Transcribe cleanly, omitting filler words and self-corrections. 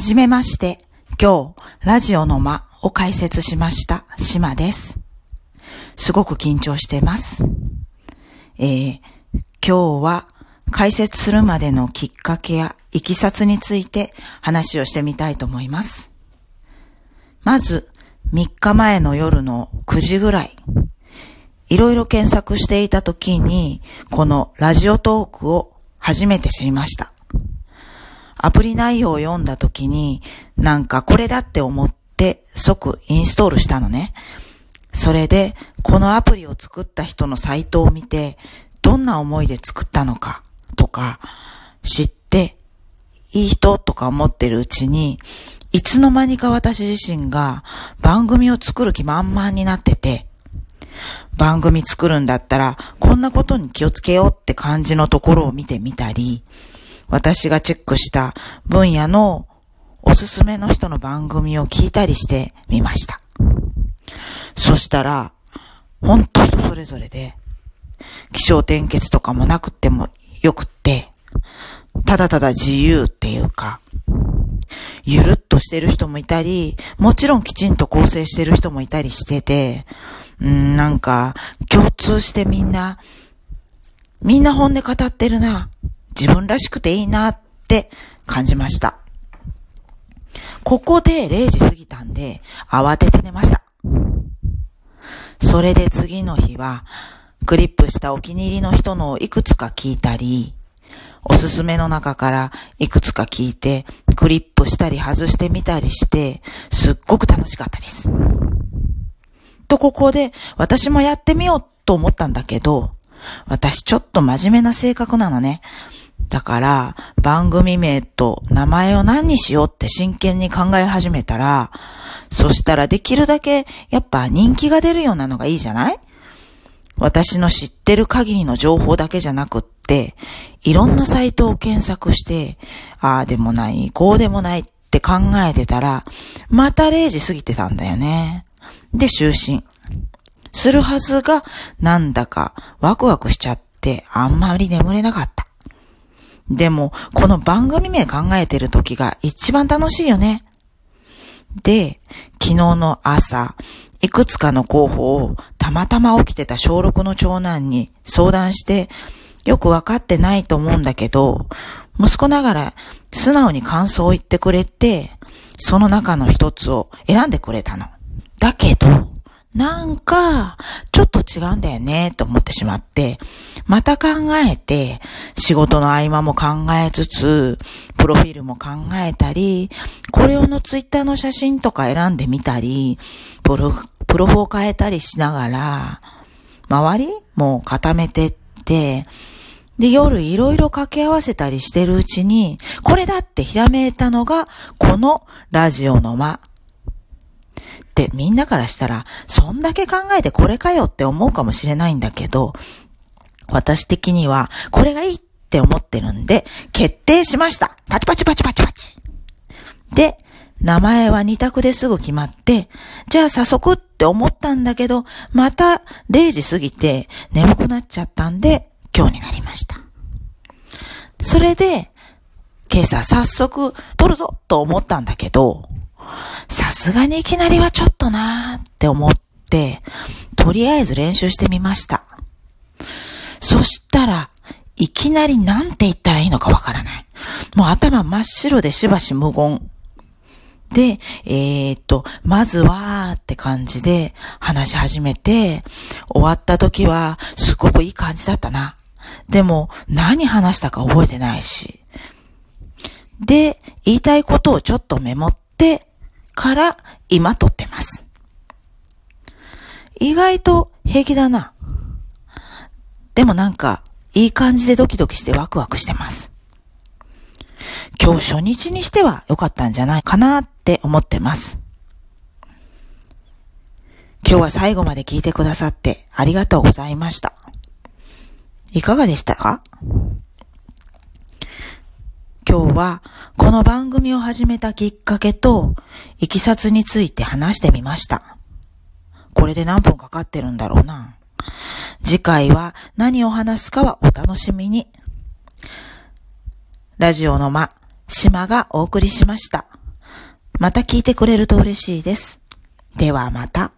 はじめまして、今日ラジオの間を開設しましたしまです。すごく緊張してます。今日は開設するまでのきっかけやいきさつについて話をしてみたいと思います。まず3日前の夜の9時ぐらい、いろいろ検索していた時にこのラジオトークを初めて知りました。アプリ内容を読んだ時になんかこれだって思って即インストールしたのね。それでこのアプリを作った人のサイトを見てどんな思いで作ったのかとか知っていい人とか思ってるうちにいつの間にか私自身が番組を作る気満々になってて、番組作るんだったらこんなことに気をつけようって感じのところを見てみたり、私がチェックした分野のおすすめの人の番組を聞いたりしてみました。そしたら本当人それぞれで起承転結とかもなくてもよくって、ただただ自由っていうかゆるっとしてる人もいたり、もちろんきちんと構成してる人もいたりしてて、なんか共通してみんな本音語ってるな、自分らしくていいなって感じました。ここで0時過ぎたんで慌てて寝ました。それで次の日はクリップしたお気に入りの人のをいくつか聞いたり、おすすめの中からいくつか聞いてクリップしたり外してみたりして、すっごく楽しかったです。とここで私もやってみようと思ったんだけど、私ちょっと真面目な性格なのね。だから番組名と名前を何にしようって真剣に考え始めたら、そしたらできるだけやっぱ人気が出るようなのがいいじゃない？私の知ってる限りの情報だけじゃなくって、いろんなサイトを検索して、ああでもない、こうでもないって考えてたら、また0時過ぎてたんだよね。で、就寝するはずが、なんだかワクワクしちゃって、あんまり眠れなかった。でも、この番組名考えてる時が一番楽しいよね。で、昨日の朝、いくつかの候補をたまたま起きてた小6の長男に相談して、よくわかってないと思うんだけど息子ながら素直に感想を言ってくれて、その中の一つを選んでくれたの。だけどなんかちょっと違うんだよねと思ってしまって、また考えて仕事の合間も考えつつプロフィールも考えたり、これ用のツイッターの写真とか選んでみたり、プロフを変えたりしながら周りも固めてって、で夜いろいろ掛け合わせたりしてるうちにこれだってひらめいたのがこのラジオの間。でみんなからしたらそんだけ考えてこれかよって思うかもしれないんだけど、私的にはこれがいいって思ってるんで決定しました。パチパチパチパチパチで、名前は2択ですぐ決まって、じゃあ早速って思ったんだけど、また0時過ぎて眠くなっちゃったんで今日になりました。それで今朝早速撮るぞと思ったんだけど、さすがにいきなりはちょっとなーって思って、とりあえず練習してみました。そしたらいきなりなんて言ったらいいのかわからない。もう頭真っ白でしばし無言で、まずはーって感じで話し始めて、終わった時はすごくいい感じだったな。でも何話したか覚えてないし。で、言いたいことをちょっとメモってから今撮ってます。意外と平気だな。でもなんかいい感じでドキドキしてワクワクしてます。今日初日にしては良かったんじゃないかなって思ってます。今日は最後まで聞いてくださってありがとうございました。いかがでしたか？今日はこの番組を始めたきっかけといきさつについて話してみました。これで何分かかってるんだろうな。次回は何を話すかはお楽しみに。ラジオの間、しまがお送りしました。また聞いてくれると嬉しいです。ではまた。